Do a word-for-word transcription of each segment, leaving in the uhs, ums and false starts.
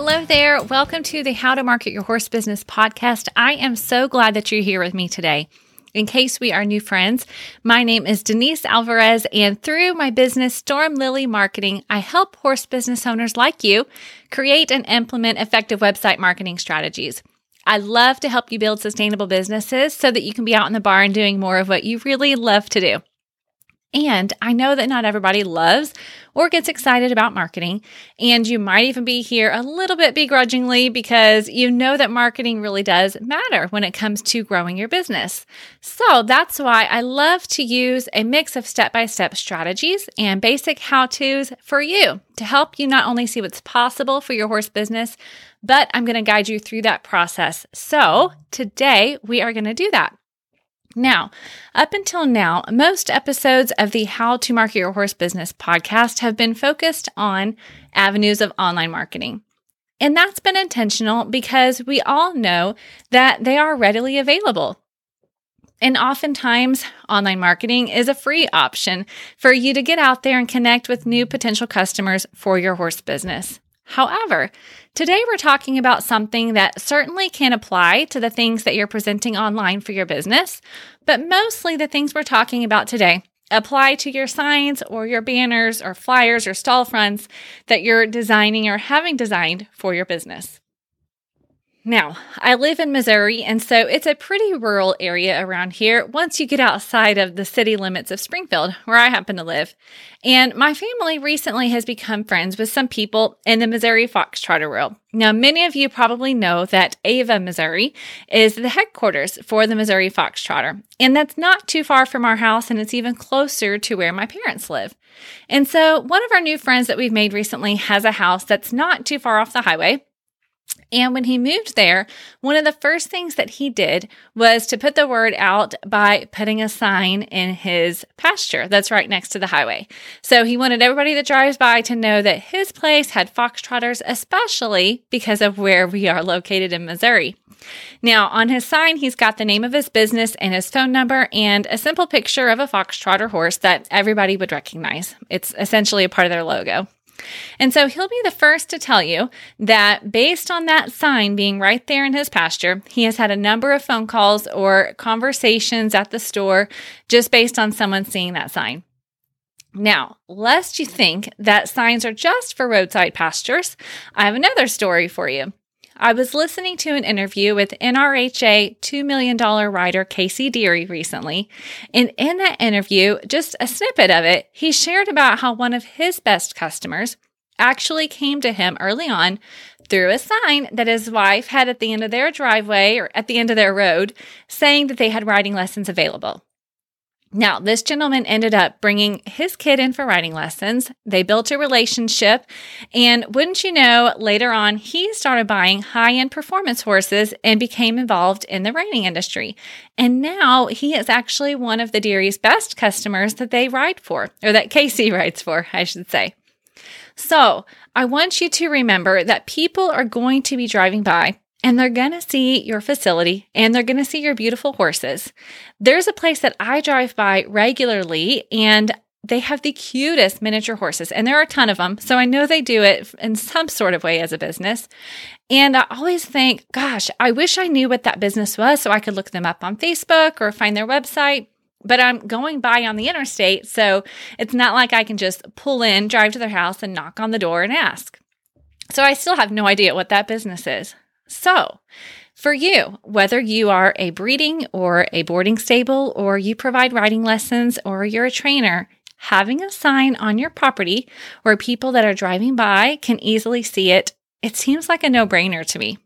Hello there. Welcome to the How to Market Your Horse Business podcast. I am so glad that you're here with me today. In case we are new friends, my name is Denise Alvarez, and through my business, Storm Lily Marketing, I help horse business owners like you create and implement effective website marketing strategies. I love to help you build sustainable businesses so that you can be out in the barn doing more of what you really love to do. And I know that not everybody loves or gets excited about marketing, and you might even be here a little bit begrudgingly because you know that marketing really does matter when it comes to growing your business. So that's why I love to use a mix of step-by-step strategies and basic how-tos for you to help you not only see what's possible for your horse business, but I'm going to guide you through that process. So today we are going to do that. Now, up until now, most episodes of the How to Market Your Horse Business podcast have been focused on avenues of online marketing. And that's been intentional because we all know that they are readily available. And oftentimes, online marketing is a free option for you to get out there and connect with new potential customers for your horse business. However, today we're talking about something that certainly can apply to the things that you're presenting online for your business, but mostly the things we're talking about today apply to your signs or your banners or flyers or stall fronts that you're designing or having designed for your business. Now, I live in Missouri, and so it's a pretty rural area around here once you get outside of the city limits of Springfield, where I happen to live. And my family recently has become friends with some people in the Missouri Fox Trotter world. Now, many of you probably know that Ava, Missouri is the headquarters for the Missouri Fox Trotter, and that's not too far from our house, and it's even closer to where my parents live. And so one of our new friends that we've made recently has a house that's not too far off the highway. And when he moved there, one of the first things that he did was to put the word out by putting a sign in his pasture that's right next to the highway. So he wanted everybody that drives by to know that his place had fox trotters, especially because of where we are located in Missouri. Now, on his sign, he's got the name of his business and his phone number and a simple picture of a fox trotter horse that everybody would recognize. It's essentially a part of their logo. And so he'll be the first to tell you that based on that sign being right there in his pasture, he has had a number of phone calls or conversations at the store just based on someone seeing that sign. Now, lest you think that signs are just for roadside pastures, I have another story for you. I was listening to an interview with N R H A two million dollars rider Casey Deary recently, and in that interview, just a snippet of it, he shared about how one of his best customers actually came to him early on through a sign that his wife had at the end of their driveway or at the end of their road saying that they had riding lessons available. Now, this gentleman ended up bringing his kid in for riding lessons. They built a relationship, and wouldn't you know, later on, he started buying high-end performance horses and became involved in the riding industry. And now he is actually one of the Deary's best customers that they ride for, or that Casey rides for, I should say. So I want you to remember that people are going to be driving by, and they're going to see your facility, and they're going to see your beautiful horses. There's a place that I drive by regularly, and they have the cutest miniature horses, and there are a ton of them, so I know they do it in some sort of way as a business. And I always think, gosh, I wish I knew what that business was so I could look them up on Facebook or find their website, but I'm going by on the interstate, so it's not like I can just pull in, drive to their house, and knock on the door and ask. So I still have no idea what that business is. So for you, whether you are a breeding or a boarding stable, or you provide riding lessons, or you're a trainer, having a sign on your property where people that are driving by can easily see it, it seems like a no-brainer to me.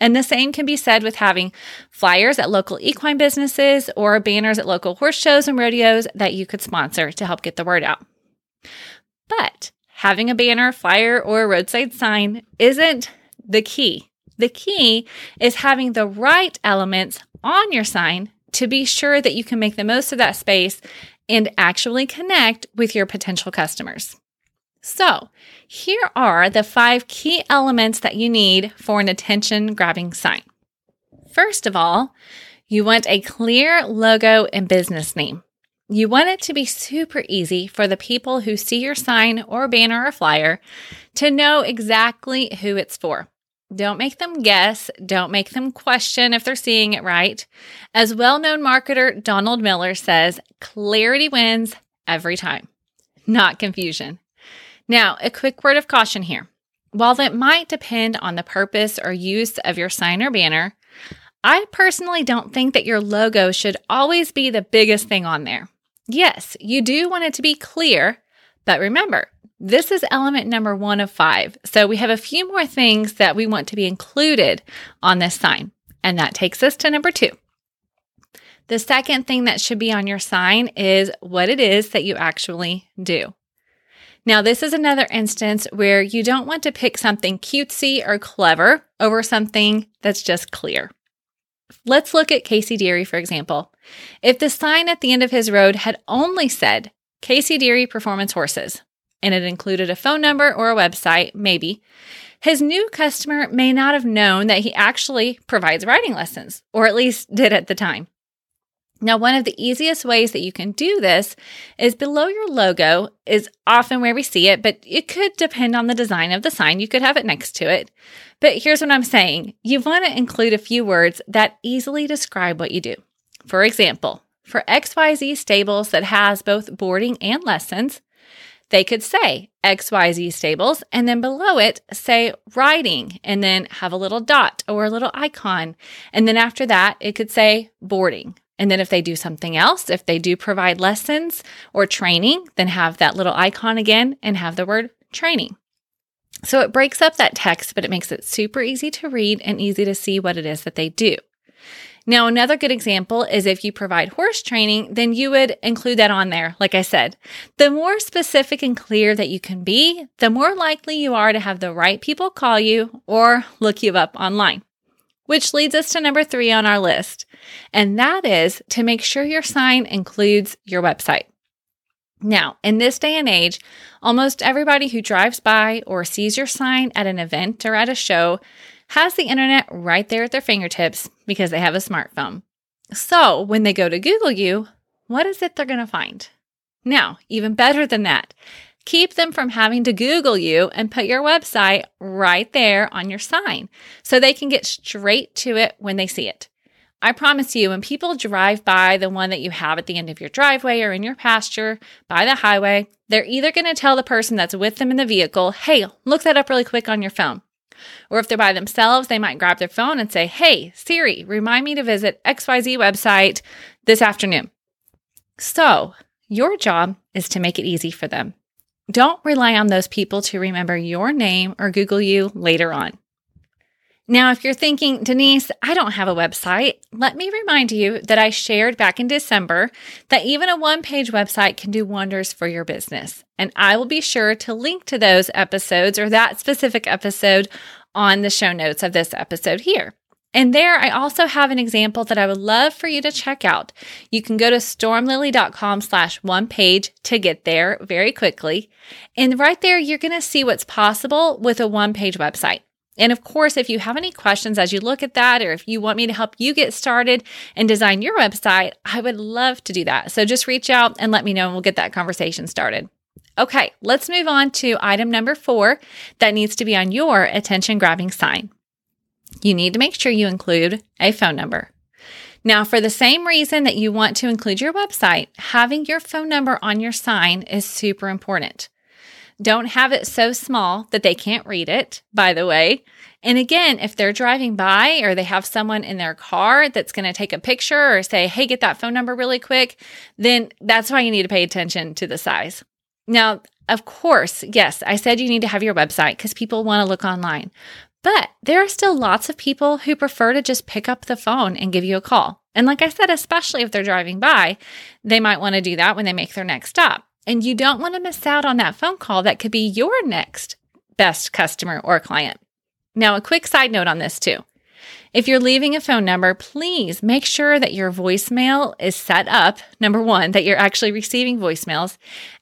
And the same can be said with having flyers at local equine businesses or banners at local horse shows and rodeos that you could sponsor to help get the word out. But having a banner, flyer, or a roadside sign isn't the key. The key is having the right elements on your sign to be sure that you can make the most of that space and actually connect with your potential customers. So here are the five key elements that you need for an attention-grabbing sign. First of all, you want a clear logo and business name. You want it to be super easy for the people who see your sign or banner or flyer to know exactly who it's for. Don't make them guess. Don't make them question if they're seeing it right. As well-known marketer Donald Miller says, clarity wins every time, not confusion. Now, a quick word of caution here. While that might depend on the purpose or use of your sign or banner, I personally don't think that your logo should always be the biggest thing on there. Yes, you do want it to be clear, but remember, this is element number one of five. So we have a few more things that we want to be included on this sign, and that takes us to number two. The second thing that should be on your sign is what it is that you actually do. Now, this is another instance where you don't want to pick something cutesy or clever over something that's just clear. Let's look at Casey Deary, for example. If the sign at the end of his road had only said, Casey Deary Performance Horses, and it included a phone number or a website, maybe, his new customer may not have known that he actually provides riding lessons, or at least did at the time. Now, one of the easiest ways that you can do this is below your logo is often where we see it, but it could depend on the design of the sign. You could have it next to it. But here's what I'm saying. You want to include a few words that easily describe what you do. For example, for X Y Z Stables that has both boarding and lessons, they could say X Y Z Stables, and then below it, say riding, and then have a little dot or a little icon. And then after that, it could say boarding. And then if they do something else, if they do provide lessons or training, then have that little icon again and have the word training. So it breaks up that text, but it makes it super easy to read and easy to see what it is that they do. Now, another good example is if you provide horse training, then you would include that on there. Like I said, the more specific and clear that you can be, the more likely you are to have the right people call you or look you up online. Which leads us to number three on our list, and that is to make sure your sign includes your website. Now, in this day and age, almost everybody who drives by or sees your sign at an event or at a show has the internet right there at their fingertips because they have a smartphone. So when they go to Google you, what is it they're going to find? Now, even better than that, keep them from having to Google you and put your website right there on your sign so they can get straight to it when they see it. I promise you, when people drive by the one that you have at the end of your driveway or in your pasture, by the highway, they're either going to tell the person that's with them in the vehicle, hey, look that up really quick on your phone. Or if they're by themselves, they might grab their phone and say, hey, Siri, remind me to visit X Y Z website this afternoon. So your job is to make it easy for them. Don't rely on those people to remember your name or Google you later on. Now, if you're thinking, Denise, I don't have a website, let me remind you that I shared back in December that even a one-page website can do wonders for your business. And I will be sure to link to those episodes or that specific episode on the show notes of this episode here. And there, I also have an example that I would love for you to check out. You can go to stormlily.com slash one page to get there very quickly. And right there, you're going to see what's possible with a one-page website. And of course, if you have any questions as you look at that, or if you want me to help you get started and design your website, I would love to do that. So just reach out and let me know, and we'll get that conversation started. Okay, let's move on to item number four that needs to be on your attention-grabbing sign. You need to make sure you include a phone number. Now, for the same reason that you want to include your website, having your phone number on your sign is super important. Don't have it so small that they can't read it, by the way. And again, if they're driving by or they have someone in their car that's going to take a picture or say, hey, get that phone number really quick, then that's why you need to pay attention to the size. Now, of course, yes, I said you need to have your website because people want to look online. But there are still lots of people who prefer to just pick up the phone and give you a call. And like I said, especially if they're driving by, they might want to do that when they make their next stop. And you don't want to miss out on that phone call that could be your next best customer or client. Now, a quick side note on this too. If you're leaving a phone number, please make sure that your voicemail is set up, number one, that you're actually receiving voicemails,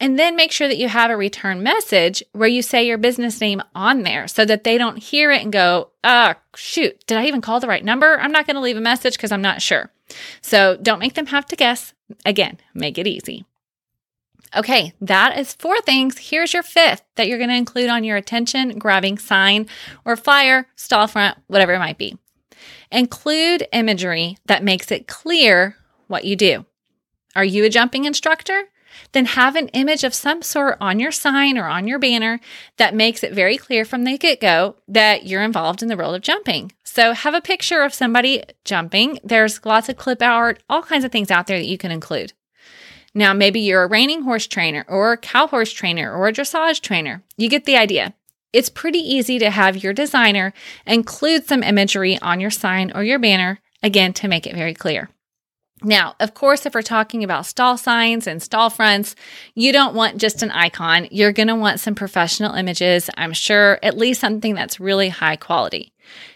and then make sure that you have a return message where you say your business name on there so that they don't hear it and go, oh, shoot, did I even call the right number? I'm not going to leave a message because I'm not sure. So don't make them have to guess. Again, make it easy. Okay, that is four things. Here's your fifth that you're going to include on your attention-grabbing sign or flyer, stall front, whatever it might be. Include imagery that makes it clear what you do. Are you a jumping instructor? Then have an image of some sort on your sign or on your banner that makes it very clear from the get-go that you're involved in the world of jumping. So have a picture of somebody jumping. There's lots of clip art, all kinds of things out there that you can include. Now, maybe you're a reining horse trainer or a cow horse trainer or a dressage trainer. You get the idea. It's pretty easy to have your designer include some imagery on your sign or your banner, again, to make it very clear. Now, of course, if we're talking about stall signs and stall fronts, you don't want just an icon. You're going to want some professional images, I'm sure, at least something that's really high quality.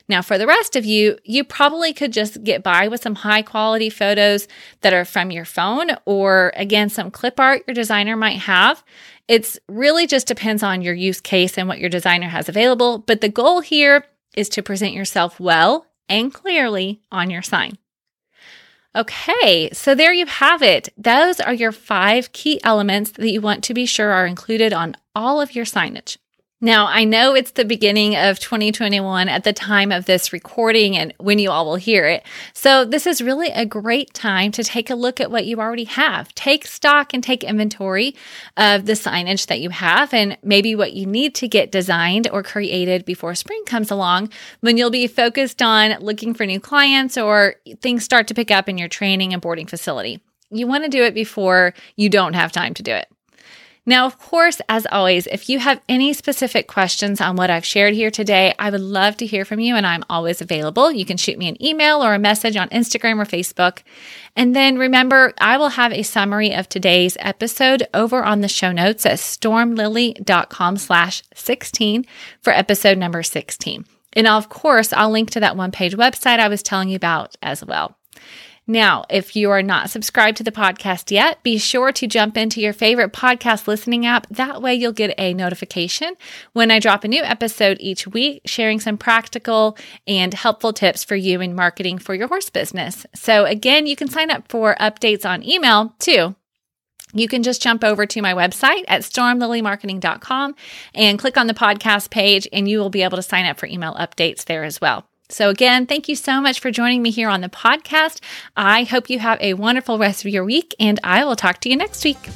Now, for the rest of you, you probably could just get by with some high quality photos that are from your phone or, again, some clip art your designer might have. It's really just depends on your use case and what your designer has available, but the goal here is to present yourself well and clearly on your sign. Okay, so there you have it. Those are your five key elements that you want to be sure are included on all of your signage. Now, I know it's the beginning of twenty twenty-one at the time of this recording and when you all will hear it. So this is really a great time to take a look at what you already have. Take stock and take inventory of the signage that you have and maybe what you need to get designed or created before spring comes along when you'll be focused on looking for new clients or things start to pick up in your training and boarding facility. You want to do it before you don't have time to do it. Now, of course, as always, if you have any specific questions on what I've shared here today, I would love to hear from you, and I'm always available. You can shoot me an email or a message on Instagram or Facebook. And then remember, I will have a summary of today's episode over on the show notes at storm lily dot com slash sixteen for episode number sixteen. And of course, I'll link to that one-page website I was telling you about as well. Now, if you are not subscribed to the podcast yet, be sure to jump into your favorite podcast listening app. That way you'll get a notification when I drop a new episode each week, sharing some practical and helpful tips for you in marketing for your horse business. So again, you can sign up for updates on email too. You can just jump over to my website at storm lily marketing dot com and click on the podcast page, and you will be able to sign up for email updates there as well. So again, thank you so much for joining me here on the podcast. I hope you have a wonderful rest of your week, and I will talk to you next week.